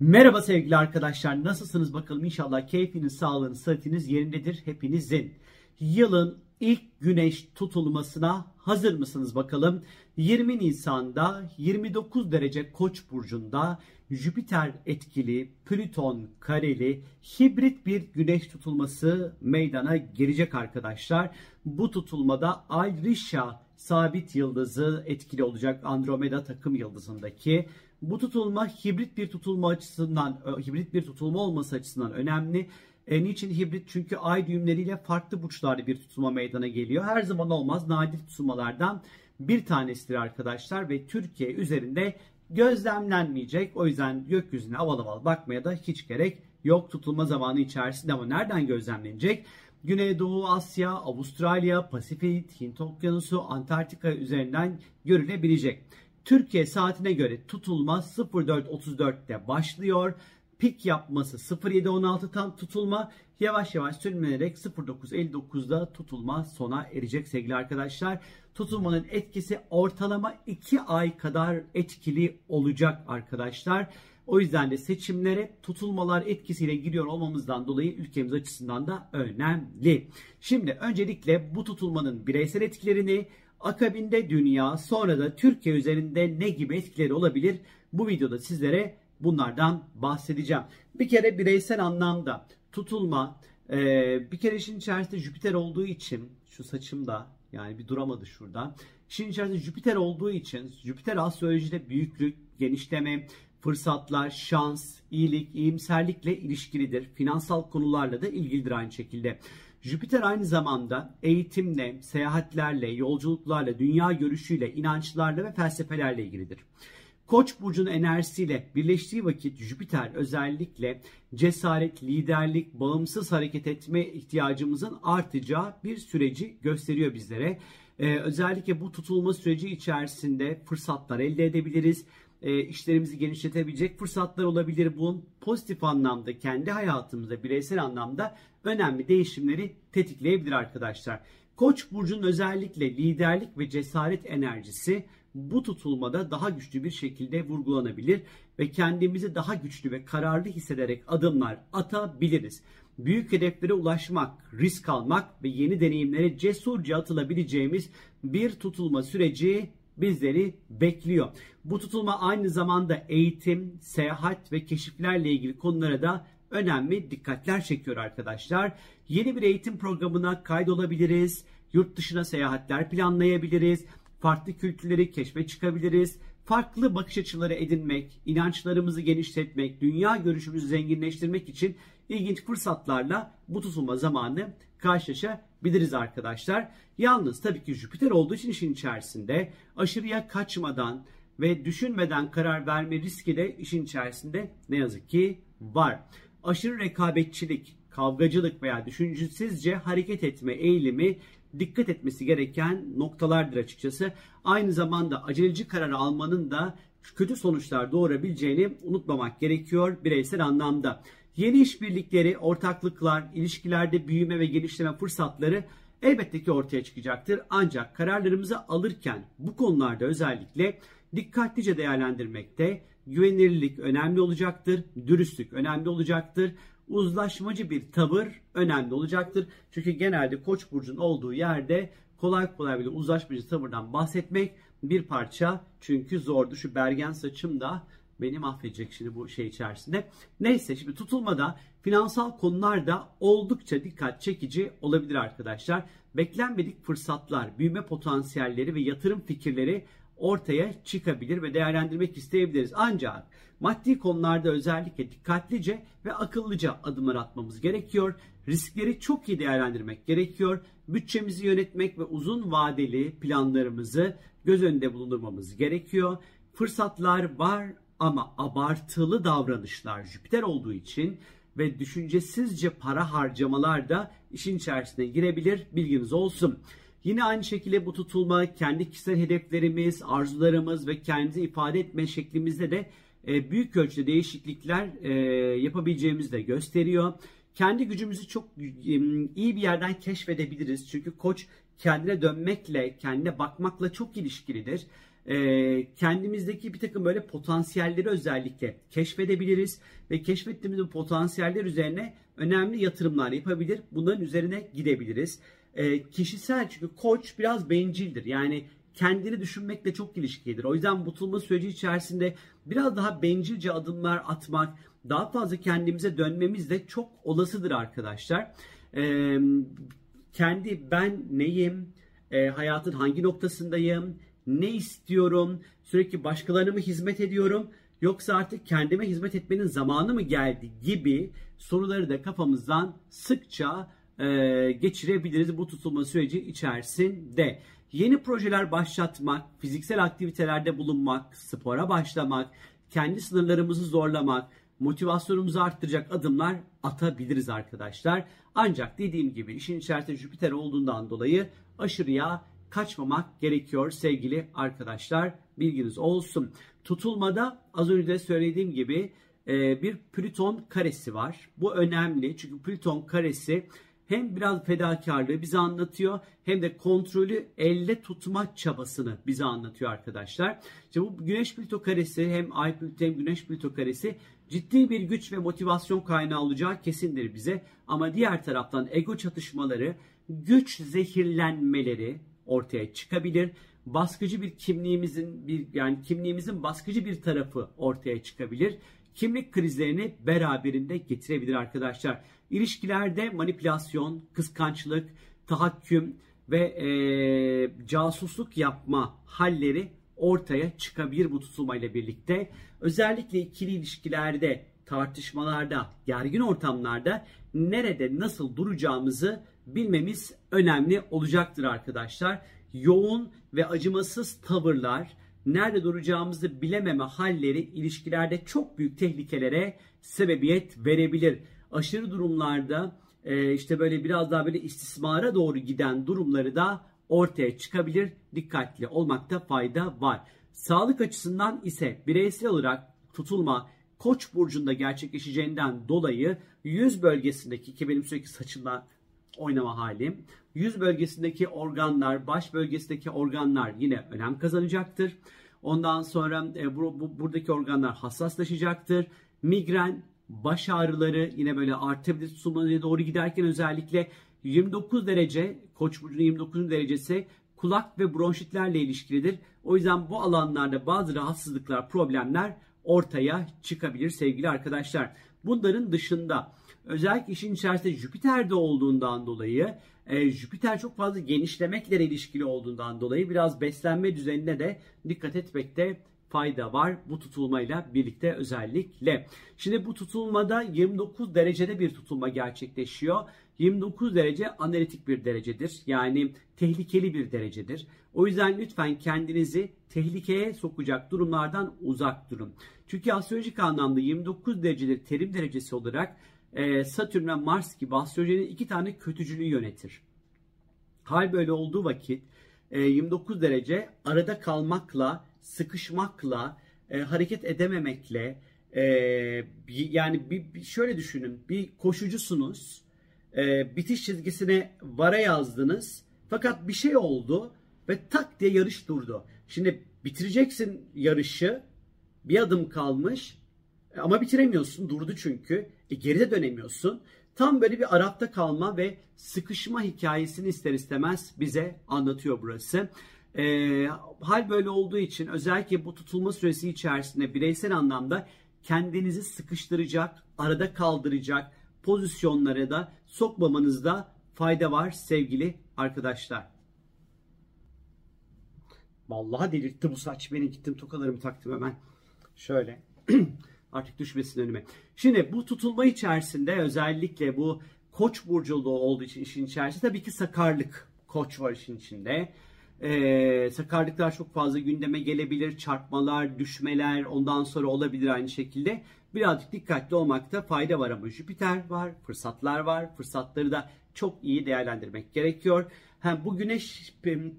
Merhaba sevgili arkadaşlar, nasılsınız bakalım? İnşallah keyfiniz, sağlığınız, sıhhatiniz yerindedir hepinizin. Yılın ilk güneş tutulmasına hazır mısınız bakalım? 20 Nisan'da 29 derece Koç burcunda Jüpiter etkili, Plüton kareli hibrit bir güneş tutulması meydana gelecek arkadaşlar. Bu tutulmada Alrişa sabit yıldızı etkili olacak, Andromeda takım yıldızındaki. Bu tutulma hibrit bir tutulma olması açısından önemli. Niçin hibrit? Çünkü ay düğümleriyle farklı burçlarda bir tutulma meydana geliyor. Her zaman olmaz, nadir tutulmalardan bir tanesidir arkadaşlar ve Türkiye üzerinde gözlemlenmeyecek. O yüzden gökyüzüne aval aval bakmaya da hiç gerek yok tutulma zamanı içerisinde. Ama nereden gözlemlenecek? Güneydoğu Asya, Avustralya, Pasifik, Hint Okyanusu, Antarktika üzerinden görülebilecek. Türkiye saatine göre tutulma 04:34'te başlıyor. Pik yapması 07:16 tam tutulma. Yavaş yavaş sönümlenerek 09:59'da tutulma sona erecek sevgili arkadaşlar. Tutulmanın etkisi ortalama 2 ay kadar etkili olacak arkadaşlar. O yüzden de seçimlere tutulmalar etkisiyle giriyor olmamızdan dolayı ülkemiz açısından da önemli. Şimdi öncelikle bu tutulmanın bireysel etkilerini, akabinde dünya, sonra da Türkiye üzerinde ne gibi etkileri olabilir? Bu videoda sizlere bunlardan bahsedeceğim. Bir kere bireysel anlamda tutulma, bir kere işin içerisinde Jüpiter olduğu için, şu saçımda yani bir duramadı şurada. İşin içerisinde Jüpiter olduğu için, Jüpiter astrolojide büyüklük, genişleme, fırsatlar, şans, iyilik, iyimserlikle ilişkilidir. Finansal konularla da ilgilidir aynı şekilde. Jüpiter aynı zamanda eğitimle, seyahatlerle, yolculuklarla, dünya görüşüyle, inançlarla ve felsefelerle ilgilidir. Koç burcunun enerjisiyle birleştiği vakit Jüpiter özellikle cesaret, liderlik, bağımsız hareket etme ihtiyacımızın artacağı bir süreci gösteriyor bizlere. Özellikle bu tutulma süreci içerisinde fırsatlar elde edebiliriz. İşlerimizi genişletebilecek fırsatlar olabilir. Bunun pozitif anlamda kendi hayatımızda bireysel anlamda önemli değişimleri tetikleyebilir arkadaşlar. Koç burcunun özellikle liderlik ve cesaret enerjisi bu tutulmada daha güçlü bir şekilde vurgulanabilir ve kendimizi daha güçlü ve kararlı hissederek adımlar atabiliriz. Büyük hedeflere ulaşmak, risk almak ve yeni deneyimlere cesurca atılabileceğimiz bir tutulma süreci bizleri bekliyor. Bu tutulma aynı zamanda eğitim, seyahat ve keşiflerle ilgili konulara da önemli dikkatler çekiyor arkadaşlar. Yeni bir eğitim programına kaydolabiliriz. Yurt dışına seyahatler planlayabiliriz. Farklı kültürleri keşfe çıkabiliriz. Farklı bakış açıları edinmek, inançlarımızı genişletmek, dünya görüşümüzü zenginleştirmek için ilginç fırsatlarla bu tutulma zamanı karşılaşabiliriz arkadaşlar. Yalnız tabii ki Jüpiter olduğu için işin içerisinde aşırıya kaçmadan ve düşünmeden karar verme riski de işin içerisinde ne yazık ki var. Aşırı rekabetçilik, kavgacılık veya düşüncesizce hareket etme eğilimi dikkat etmesi gereken noktalardır açıkçası. Aynı zamanda aceleci karar almanın da kötü sonuçlar doğurabileceğini unutmamak gerekiyor bireysel anlamda. Yeni işbirlikleri, ortaklıklar, ilişkilerde büyüme ve genişleme fırsatları elbette ki ortaya çıkacaktır. Ancak kararlarımızı alırken bu konularda özellikle dikkatlice değerlendirmekte güvenilirlik önemli olacaktır, dürüstlük önemli olacaktır. Uzlaşmacı bir tavır önemli olacaktır. Çünkü genelde Koç burcunun olduğu yerde kolay kolay bile uzlaşmacı tavırdan bahsetmek bir parça çünkü zordu. Şu bergen saçım da beni mahvedecek şimdi bu şey içerisinde. Neyse, şimdi tutulmada finansal konularda oldukça dikkat çekici olabilir arkadaşlar. Beklenmedik fırsatlar, büyüme potansiyelleri ve yatırım fikirleri ortaya çıkabilir ve değerlendirmek isteyebiliriz. Ancak maddi konularda özellikle dikkatlice ve akıllıca adımlar atmamız gerekiyor. Riskleri çok iyi değerlendirmek gerekiyor. Bütçemizi yönetmek ve uzun vadeli planlarımızı göz önünde bulundurmamız gerekiyor. Fırsatlar var ama abartılı davranışlar Jüpiter olduğu için ve düşüncesizce para harcamalar da işin içerisine girebilir. Bilginiz olsun. Yine aynı şekilde bu tutulma kendi kişisel hedeflerimiz, arzularımız ve kendimizi ifade etme şeklimizde de büyük ölçüde değişiklikler yapabileceğimizi de gösteriyor. Kendi gücümüzü çok iyi bir yerden keşfedebiliriz. Çünkü Koç kendine dönmekle, kendine bakmakla çok ilişkilidir. kendimizdeki bir takım böyle potansiyelleri özellikle keşfedebiliriz ve keşfettiğimiz bu potansiyeller üzerine önemli yatırımlar yapabilir. Bunların üzerine gidebiliriz. Kişisel, çünkü Koç biraz bencildir. Yani kendini düşünmekle çok ilişkilidir. O yüzden tutulma süreci içerisinde biraz daha bencilce adımlar atmak, daha fazla kendimize dönmemiz de çok olasıdır arkadaşlar. Kendi ben neyim, hayatın hangi noktasındayım, ne istiyorum, sürekli başkalarına mı hizmet ediyorum, yoksa artık kendime hizmet etmenin zamanı mı geldi gibi soruları da kafamızdan sıkça geçirebiliriz bu tutulma süreci içerisinde. Yeni projeler başlatmak, fiziksel aktivitelerde bulunmak, spora başlamak, kendi sınırlarımızı zorlamak, motivasyonumuzu arttıracak adımlar atabiliriz arkadaşlar. Ancak dediğim gibi işin içerisinde Jüpiter olduğundan dolayı aşırıya kaçmamak gerekiyor sevgili arkadaşlar. Bilginiz olsun. Tutulmada az önce de söylediğim gibi bir Plüton karesi var. Bu önemli, çünkü Plüton karesi hem biraz fedakarlığı bize anlatıyor, hem de kontrolü elle tutma çabasını bize anlatıyor arkadaşlar. İşte bu Güneş Plüto karesi, hem Ay Plüto hem Güneş Plüto karesi ciddi bir güç ve motivasyon kaynağı olacağı kesindir bize. Ama diğer taraftan ego çatışmaları, güç zehirlenmeleri ortaya çıkabilir. Baskıcı bir kimliğimizin baskıcı bir tarafı ortaya çıkabilir. Kimlik krizlerini beraberinde getirebilir arkadaşlar. İlişkilerde manipülasyon, kıskançlık, tahakküm ve casusluk yapma halleri ortaya çıkabilir bu tutulmayla birlikte. Özellikle ikili ilişkilerde, tartışmalarda, gergin ortamlarda nerede nasıl duracağımızı bilmemiz önemli olacaktır arkadaşlar. Yoğun ve acımasız tavırlar, nerede duracağımızı bilememe halleri ilişkilerde çok büyük tehlikelere sebebiyet verebilir. Aşırı durumlarda işte böyle biraz daha böyle istismara doğru giden durumları da ortaya çıkabilir. Dikkatli olmakta fayda var. Sağlık açısından ise bireysel olarak tutulma Koç burcunda gerçekleşeceğinden dolayı yüz bölgesindeki, ki benim sürekli saçımla oynama halim, yüz bölgesindeki organlar, baş bölgesindeki organlar yine önem kazanacaktır. Ondan sonra buradaki organlar hassaslaşacaktır. Migren, baş ağrıları yine böyle artabilir tutulmaya doğru giderken. Özellikle 29 derece, Koç burcunun 29. derecesi kulak ve bronşitlerle ilişkilidir. O yüzden bu alanlarda bazı rahatsızlıklar, problemler ortaya çıkabilir sevgili arkadaşlar. Bunların dışında özellikle işin içerisinde Jüpiter'de olduğundan dolayı, Jüpiter çok fazla genişlemekle ilişkili olduğundan dolayı biraz beslenme düzenine de dikkat etmekte fayda var bu tutulmayla birlikte özellikle. Şimdi bu tutulmada 29 derecede bir tutulma gerçekleşiyor. 29 derece analitik bir derecedir. Yani tehlikeli bir derecedir. O yüzden lütfen kendinizi tehlikeye sokacak durumlardan uzak durun. Çünkü astrolojik anlamda 29 dereceleri terim derecesi olarak Satürn ve Mars gibi astrolojinin iki tane kötücülüğü yönetir. Hal böyle olduğu vakit 29 derece arada kalmakla, sıkışmakla, hareket edememekle, yani şöyle düşünün, bir koşucusunuz, bitiş çizgisine vara yazdınız fakat bir şey oldu ve tak diye yarış durdu. Şimdi bitireceksin yarışı, bir adım kalmış ama bitiremiyorsun, durdu çünkü. Geride dönemiyorsun. Tam böyle bir arafta kalma ve sıkışma hikayesini ister istemez bize anlatıyor burası. Hal böyle olduğu için özellikle bu tutulma süresi içerisinde bireysel anlamda kendinizi sıkıştıracak, arada kaldıracak pozisyonlara da sokmamanızda fayda var sevgili arkadaşlar. Vallahi delirtti bu saç beni, gittim tokalarımı taktım hemen. Şöyle artık düşmesin önüme. Şimdi bu tutulma içerisinde özellikle bu Koç burculuğu olduğu için işin içerisinde tabii ki sakarlık, Koç var işin içinde. Sakarlıklar çok fazla gündeme gelebilir. Çarpmalar, düşmeler ondan sonra olabilir aynı şekilde. Birazcık dikkatli olmakta fayda var ama Jüpiter var, fırsatlar var. Fırsatları da çok iyi değerlendirmek gerekiyor. Hem bu Güneş,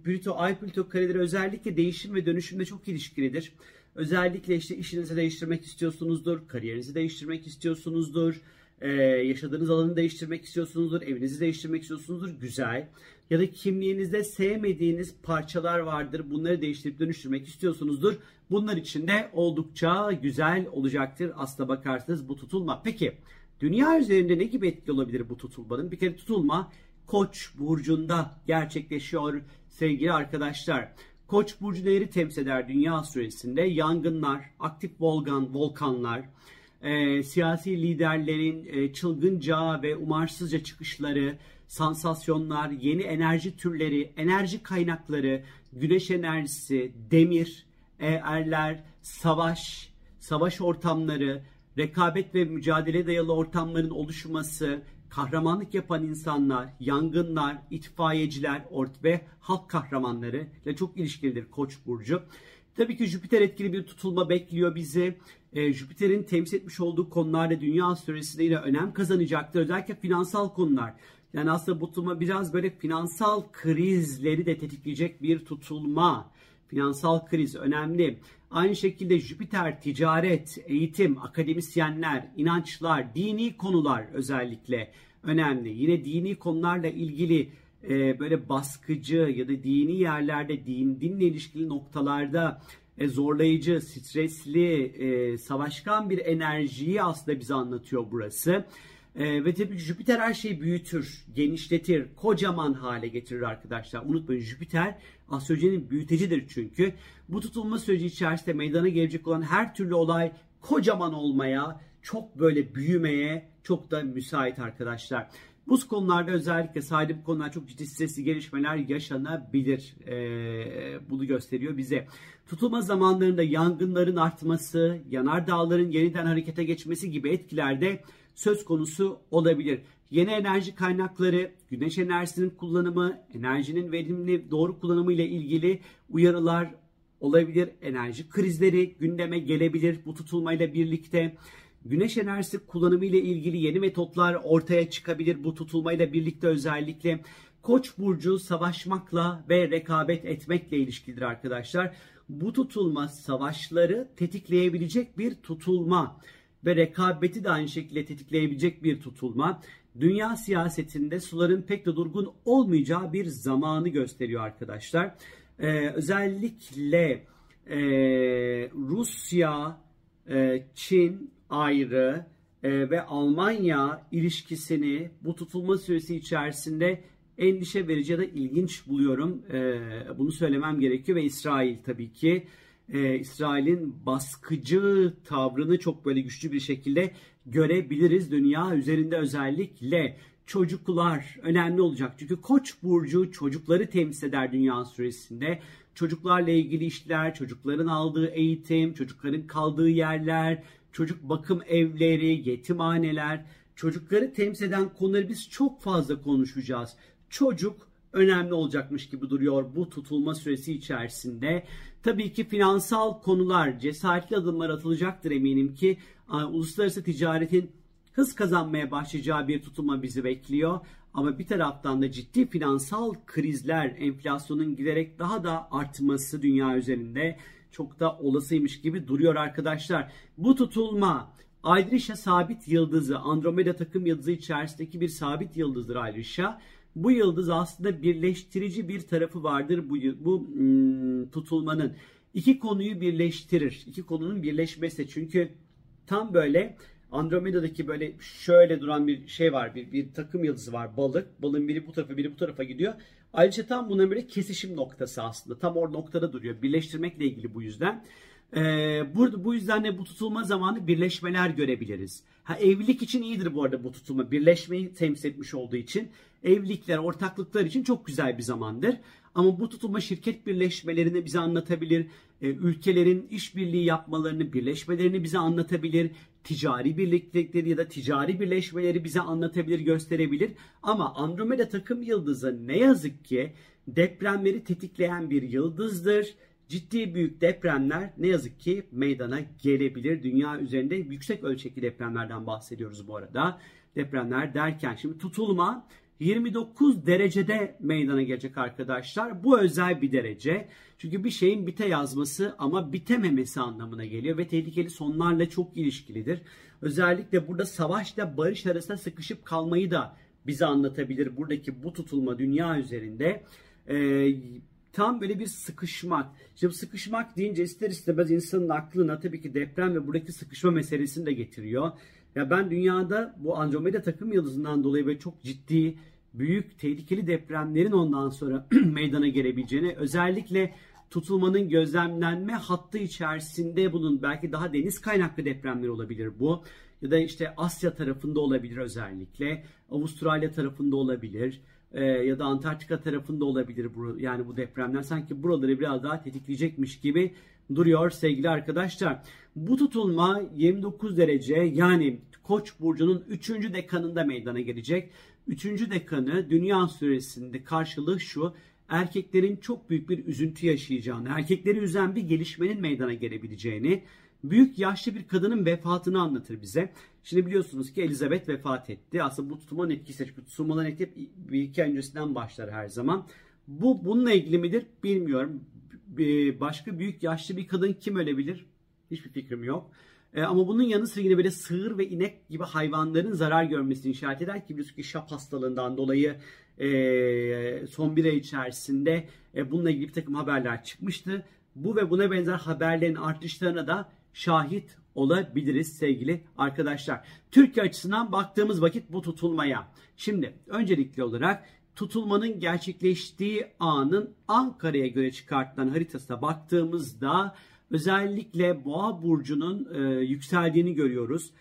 Plüto, Ay Plüto kareleri özellikle değişim ve dönüşümle çok ilişkilidir. Özellikle işte işinizi değiştirmek istiyorsunuzdur, kariyerinizi değiştirmek istiyorsunuzdur, yaşadığınız alanı değiştirmek istiyorsunuzdur, evinizi değiştirmek istiyorsunuzdur. Güzel. ya da kimliğinizde sevmediğiniz parçalar vardır. Bunları değiştirip dönüştürmek istiyorsunuzdur. Bunlar için de oldukça güzel olacaktır aslına bakarsanız bu tutulma. Peki dünya üzerinde ne gibi etki olabilir bu tutulmanın? Bir kere tutulma Koç burcunda gerçekleşiyor sevgili arkadaşlar. Koç burcu değeri temsil eder dünya süresinde. Yangınlar, aktif volkanlar, siyasi liderlerin çılgınca ve umarsızca çıkışları, sansasyonlar, yeni enerji türleri, enerji kaynakları, güneş enerjisi, demir, erler, savaş ortamları, rekabet ve mücadele dayalı ortamların oluşması, kahramanlık yapan insanlar, yangınlar, itfaiyeciler ve halk kahramanları ile çok ilişkilidir Koç burcu. Tabii ki Jüpiter etkili bir tutulma bekliyor bizi. Jüpiter'in temsil etmiş olduğu konularda dünya süresinde yine önem kazanacaktır. Özellikle finansal konular. Yani aslında bu tutulma biraz böyle finansal krizleri de tetikleyecek bir tutulma. Finansal kriz önemli. Aynı şekilde Jüpiter ticaret, eğitim, akademisyenler, inançlar, dini konular özellikle önemli. Yine dini konularla ilgili böyle baskıcı ya da dini yerlerde, dinle ilişkili noktalarda zorlayıcı, stresli, savaşkan bir enerjiyi aslında bize anlatıyor burası. Ve tabii Jüpiter her şeyi büyütür, genişletir, kocaman hale getirir arkadaşlar. Unutmayın Jüpiter astrolojinin büyütecidir çünkü. Bu tutulma süreci içerisinde meydana gelecek olan her türlü olay kocaman olmaya, çok böyle büyümeye çok da müsait arkadaşlar. Bu konularda özellikle saydığım konular çok ciddi stresli gelişmeler yaşanabilir. Bunu gösteriyor bize. Tutulma zamanlarında yangınların artması, yanardağların yeniden harekete geçmesi gibi etkilerde söz konusu olabilir. Yeni enerji kaynakları, güneş enerjisinin kullanımı, enerjinin verimli doğru kullanımı ile ilgili uyarılar olabilir. Enerji krizleri gündeme gelebilir bu tutulmayla birlikte. Güneş enerjisi kullanımı ile ilgili yeni metotlar ortaya çıkabilir bu tutulmayla birlikte özellikle. Koç burcu savaşmakla ve rekabet etmekle ilişkilidir arkadaşlar. Bu tutulma savaşları tetikleyebilecek bir tutulma ve rekabeti de aynı şekilde tetikleyebilecek bir tutulma. Dünya siyasetinde suların pek de durgun olmayacağı bir zamanı gösteriyor arkadaşlar. Özellikle Rusya, Çin ayrı ve Almanya ilişkisini bu tutulma süresi içerisinde endişe verici ya da ilginç buluyorum. Bunu söylemem gerekiyor ve İsrail tabii ki. İsrail'in baskıcı tavrını çok böyle güçlü bir şekilde görebiliriz dünya üzerinde özellikle. Çocuklar önemli olacak çünkü Koç burcu çocukları temsil eder dünya süresinde. Çocuklarla ilgili işler, çocukların aldığı eğitim, çocukların kaldığı yerler, çocuk bakım evleri, yetimhaneler, çocukları temsil eden konuları biz çok fazla konuşacağız. Çocuk önemli olacakmış gibi duruyor bu tutulma süresi içerisinde. Tabii ki finansal konular, cesaretli adımlar atılacaktır eminim ki. Uluslararası ticaretin hız kazanmaya başlayacağı bir tutulma bizi bekliyor. Ama bir taraftan da ciddi finansal krizler, enflasyonun giderek daha da artması dünya üzerinde çok da olasıymış gibi duruyor arkadaşlar. Bu tutulma Ayrışa sabit yıldızı, Andromeda takım yıldızı içerisindeki bir sabit yıldızdır Ayrışa. Bu yıldız aslında birleştirici bir tarafı vardır bu tutulmanın. İki konuyu birleştirir. İki konunun birleşmesi. Çünkü tam böyle Andromeda'daki böyle şöyle duran bir şey var. Bir takım yıldızı var. Balık. Balığın biri bu tarafa biri bu tarafa gidiyor. Ayrıca tam bunların böyle kesişim noktası aslında. Tam o noktada duruyor. Birleştirmekle ilgili bu yüzden. Bu yüzden de bu tutulma zamanı birleşmeler görebiliriz. Evlilik için iyidir bu arada bu tutulma. Birleşmeyi temsil etmiş olduğu için. Evlilikler, ortaklıklar için çok güzel bir zamandır. Ama bu tutulma şirket birleşmelerini bize anlatabilir. Ülkelerin işbirliği yapmalarını, birleşmelerini bize anlatabilir. Ticari birliktelikleri ya da ticari birleşmeleri bize anlatabilir, gösterebilir. Ama Andromeda takım yıldızı ne yazık ki depremleri tetikleyen bir yıldızdır. Ciddi büyük depremler ne yazık ki meydana gelebilir. Dünya üzerinde yüksek ölçekli depremlerden bahsediyoruz bu arada. Depremler derken şimdi tutulma 29 derecede meydana gelecek arkadaşlar. Bu özel bir derece. Çünkü bir şeyin bite yazması ama bitememesi anlamına geliyor ve tehlikeli sonlarla çok ilişkilidir. Özellikle burada savaşla barış arasında sıkışıp kalmayı da bize anlatabilir. Buradaki bu tutulma dünya üzerinde tam böyle bir sıkışmak. Şimdi sıkışmak deyince ister istemez insanın aklına tabii ki deprem ve buradaki sıkışma meselesini de getiriyor. Ya ben dünyada bu Andromeda takım yıldızından dolayı böyle çok ciddi, büyük, tehlikeli depremlerin ondan sonra meydana gelebileceğini, özellikle tutulmanın gözlemlenme hattı içerisinde bunun belki daha deniz kaynaklı depremleri olabilir bu. Ya da işte Asya tarafında olabilir özellikle. Avustralya tarafında olabilir. Ya da Antarktika tarafında olabilir. Yani bu depremler sanki buraları biraz daha tetikleyecekmiş gibi duruyor sevgili arkadaşlar. Bu tutulma 29 derece yani Koç burcunun 3. dekanında meydana gelecek. 3. dekanı dünya süresinde karşılığı şu: erkeklerin çok büyük bir üzüntü yaşayacağını, erkekleri üzen bir gelişmenin meydana gelebileceğini, büyük yaşlı bir kadının vefatını anlatır bize. Şimdi biliyorsunuz ki Elizabeth vefat etti. Aslında bu tutulmanın etkisi, bu tutulmadan etkip bir iki ay öncesinden başlar her zaman. Bu bununla ilgili midir bilmiyorum. Başka büyük yaşlı bir kadın kim ölebilir? Hiçbir fikrim yok. Ama bunun yanı sıra yine böyle sığır ve inek gibi hayvanların zarar görmesini işaret eder ki biliyorsunuz ki şap hastalığından dolayı son bir ay içerisinde bununla ilgili bir takım haberler çıkmıştı. Bu ve buna benzer haberlerin artışlarına da şahit olabiliriz sevgili arkadaşlar. Türkiye açısından baktığımız vakit bu tutulmaya. Şimdi öncelikli olarak tutulmanın gerçekleştiği anın Ankara'ya göre çıkartılan haritasına baktığımızda özellikle Boğa burcunun yükseldiğini görüyoruz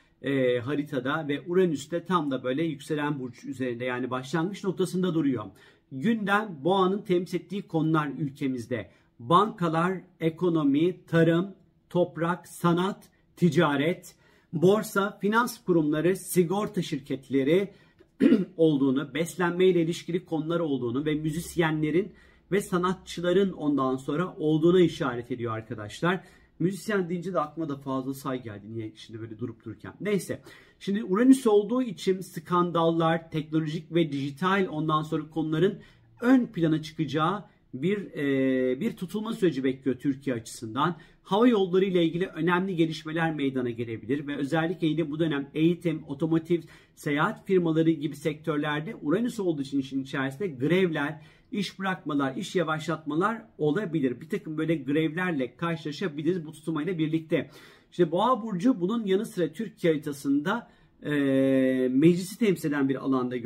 haritada ve Uranüs de tam da böyle yükselen burç üzerinde, yani başlangıç noktasında duruyor. Günden Boğa'nın temsil ettiği konular ülkemizde: bankalar, ekonomi, tarım, toprak, sanat, ticaret, borsa, finans kurumları, sigorta şirketleri olduğunu, beslenmeyle ilişkili konular olduğunu ve müzisyenlerin ve sanatçıların ondan sonra olduğuna işaret ediyor arkadaşlar. Müzisyen deyince de aklıma da fazla say geldi. Niye şimdi böyle durup dururken? Neyse. Şimdi Uranüs olduğu için skandallar, teknolojik ve dijital ondan sonra konuların ön plana çıkacağı bir tutulma süreci bekliyor Türkiye açısından. Hava yolları ile ilgili önemli gelişmeler meydana gelebilir ve özellikle yine bu dönem eğitim, otomotiv, seyahat firmaları gibi sektörlerde Uranüs olduğu için işin içerisinde grevler, iş bırakmalar, iş yavaşlatmalar olabilir. Bir takım böyle grevlerle karşılaşabiliriz bu tutulmayla birlikte. İşte Boğa burcu bunun yanı sıra Türkiye haritasında meclisi temsil eden bir alanda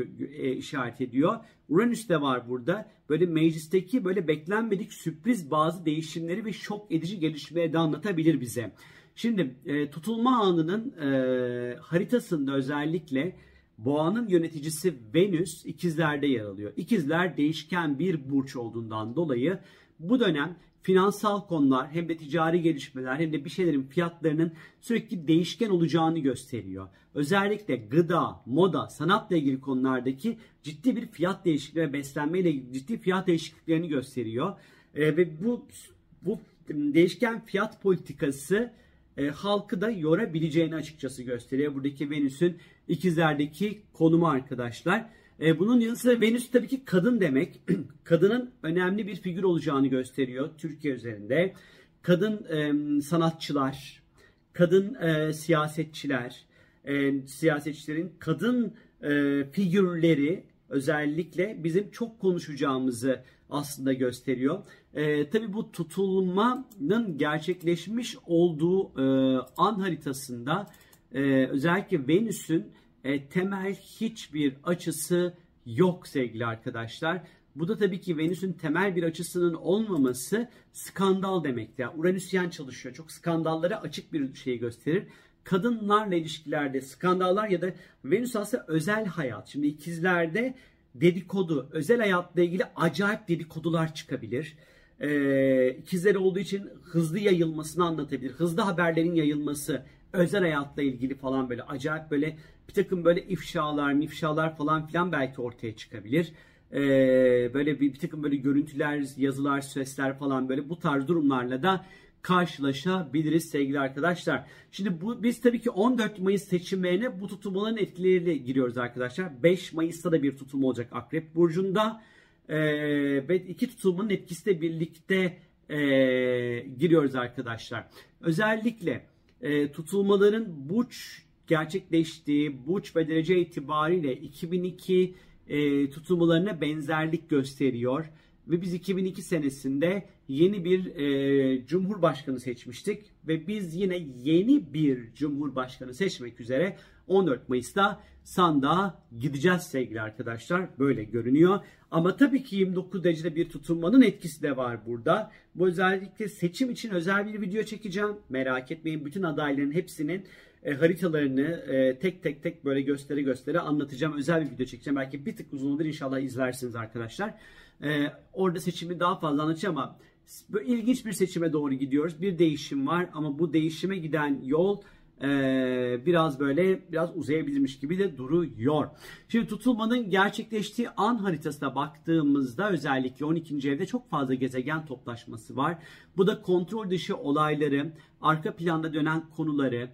işaret ediyor. Uranüs de var burada. Böyle meclisteki böyle beklenmedik sürpriz bazı değişimleri ve şok edici gelişmeleri de anlatabilir bize. Şimdi tutulma anının haritasında özellikle Boğa'nın yöneticisi Venüs ikizlerde yer alıyor. İkizler değişken bir burç olduğundan dolayı bu dönem finansal konular, hem de ticari gelişmeler, hem de bir şeylerin fiyatlarının sürekli değişken olacağını gösteriyor. Özellikle gıda, moda, sanatla ilgili konulardaki ciddi bir fiyat değişikliği ve beslenmeyle ilgili ciddi fiyat değişikliklerini gösteriyor. Ve bu değişken fiyat politikası halkı da yorabileceğini açıkçası gösteriyor. Buradaki Venüs'ün ikizlerdeki konumu arkadaşlar. Bunun yanı sıra Venüs tabii ki kadın demek. Kadının önemli bir figür olacağını gösteriyor Türkiye üzerinde. Kadın sanatçılar, kadın siyasetçiler, siyasetçilerin kadın figürleri özellikle bizim çok konuşacağımızı aslında gösteriyor. Tabii bu tutulmanın gerçekleşmiş olduğu an haritasında özellikle Venüs'ün temel hiçbir açısı yok sevgili arkadaşlar. Bu da tabii ki Venüs'ün temel bir açısının olmaması skandal demek. Yani Uranüs yan çalışıyor. Çok skandallara açık bir şey gösterir. Kadınlarla ilişkilerde skandallar ya da Venüs aslında özel hayat. Şimdi ikizlerde dedikodu, özel hayatla ilgili acayip dedikodular çıkabilir. İkizler olduğu için hızlı yayılmasını anlatabilir. Hızlı haberlerin yayılması, özel hayatla ilgili falan böyle acayip böyle bir takım böyle ifşalar falan filan belki ortaya çıkabilir. Böyle bir takım böyle görüntüler, yazılar, sesler falan böyle bu tarz durumlarla da karşılaşabiliriz sevgili arkadaşlar. Şimdi biz tabii ki 14 Mayıs seçimlerine bu tutulmaların etkileriyle giriyoruz arkadaşlar. 5 Mayıs'ta da bir tutulma olacak Akrep burcunda. Ve iki tutulmanın etkisiyle birlikte giriyoruz arkadaşlar. Özellikle tutulmaların burç gerçekleştiği burç ve derece itibariyle 2002 tutulmalarına benzerlik gösteriyor. Ve biz 2002 senesinde yeni bir cumhurbaşkanı seçmiştik. Ve biz yine yeni bir cumhurbaşkanı seçmek üzere 14 Mayıs'ta sandığa gideceğiz sevgili arkadaşlar. Böyle görünüyor. Ama tabii ki 29 derecede bir tutulmanın etkisi de var burada. Bu özellikle seçim için özel bir video çekeceğim. Merak etmeyin, bütün adayların hepsinin haritalarını tek tek böyle gösteri anlatacağım. Özel bir video çekeceğim. Belki bir tık uzun olur, inşallah izlersiniz arkadaşlar. Orada seçimi daha fazla anlatacağım ama böyle ilginç bir seçime doğru gidiyoruz. Bir değişim var ama bu değişime giden yol biraz uzayabilirmiş gibi de duruyor. Şimdi tutulmanın gerçekleştiği an haritasına baktığımızda özellikle 12. evde çok fazla gezegen toplaşması var. Bu da kontrol dışı olayları, arka planda dönen konuları,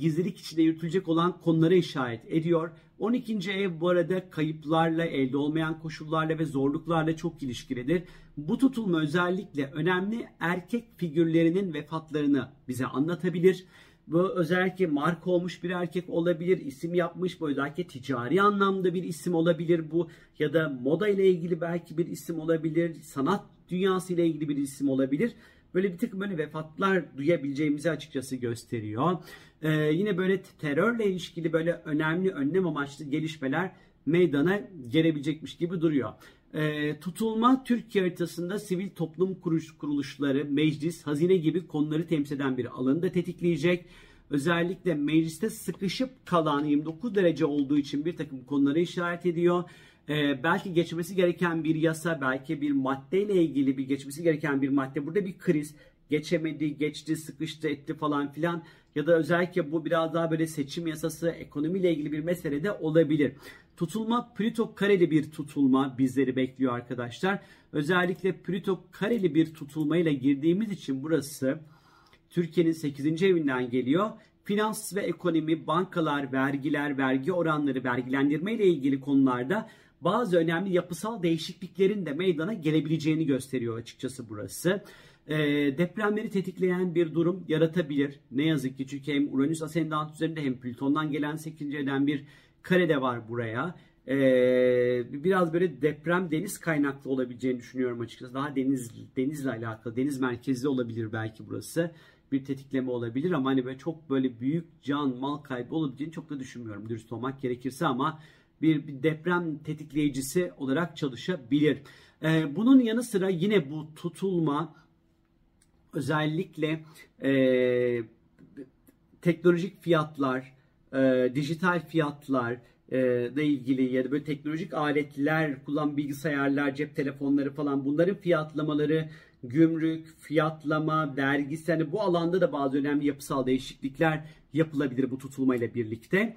gizlilik içinde yürütülecek olan konulara işaret ediyor. 12. ev bu arada kayıplarla, elde olmayan koşullarla ve zorluklarla çok ilişkilidir. Bu tutulma özellikle önemli erkek figürlerinin vefatlarını bize anlatabilir. Bu özellikle marka olmuş bir erkek olabilir, isim yapmış, bu özellikle ticari anlamda bir isim olabilir bu, ya da moda ile ilgili belki bir isim olabilir, sanat dünyası ile ilgili bir isim olabilir. Böyle bir tık böyle vefatlar duyabileceğimizi açıkçası gösteriyor. Yine böyle terörle ilişkili böyle önemli önlem amaçlı gelişmeler meydana gelebilecekmiş gibi duruyor. Tutulma Türkiye haritasında sivil toplum kuruluşları, meclis, hazine gibi konuları temsil eden bir alanı da tetikleyecek. Özellikle mecliste sıkışıp kalan 29 derece olduğu için bir takım konulara işaret ediyor. Belki geçmesi gereken bir yasa, belki bir maddeyle ilgili bir geçmesi gereken bir madde. Burada bir kriz, geçemedi, geçti, sıkıştı, etti falan filan. Ya da özellikle bu biraz daha böyle seçim yasası, ekonomiyle ilgili bir mesele de olabilir. Tutulma Plüto kareli bir tutulma bizleri bekliyor arkadaşlar. Özellikle Plüto kareli bir tutulmayla girdiğimiz için burası Türkiye'nin 8. evinden geliyor. Finans ve ekonomi, bankalar, vergiler, vergi oranları, vergilendirme ile ilgili konularda bazı önemli yapısal değişikliklerin de meydana gelebileceğini gösteriyor açıkçası burası. Depremleri tetikleyen bir durum yaratabilir. Ne yazık ki çünkü hem Uranüs ascendant üzerinde hem Plüton'dan gelen 8. evden bir kare de var buraya. Biraz böyle deprem deniz kaynaklı olabileceğini düşünüyorum açıkçası. Daha denizle alakalı, deniz merkezli olabilir belki burası. Bir tetikleme olabilir ama hani böyle çok böyle büyük can mal kaybı olabileceğini çok da düşünmüyorum dürüst olmak gerekirse, ama bir deprem tetikleyicisi olarak çalışabilir. Bunun yanı sıra yine bu tutulma özellikle teknolojik fiyatlar, dijital fiyatlar ile ilgili ya da böyle teknolojik aletler, bilgisayarlar, cep telefonları falan, bunların fiyatlamaları, gümrük, fiyatlama, vergisi, hani bu alanda da bazı önemli yapısal değişiklikler yapılabilir bu tutulmayla birlikte.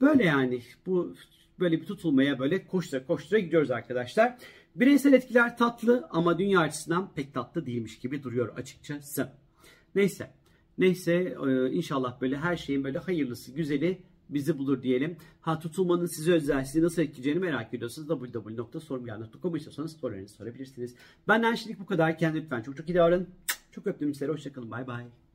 Böyle yani bu böyle bir tutulmaya böyle koştura gidiyoruz arkadaşlar. Bireysel etkiler tatlı ama dünya açısından pek tatlı değilmiş gibi duruyor açıkçası. Neyse inşallah böyle her şeyin böyle hayırlısı, güzeli bizi bulur diyelim. Tutulmanın size özel, sizi nasıl etkileyeceğini merak ediyorsanız www.sorumlular.com'a istiyorsanız sorularınızı sorabilirsiniz. Benden şimdilik bu kadar. Kendinize lütfen çok iyi davranın. Çok öptüm sizlere. Hoşçakalın. Bay bay.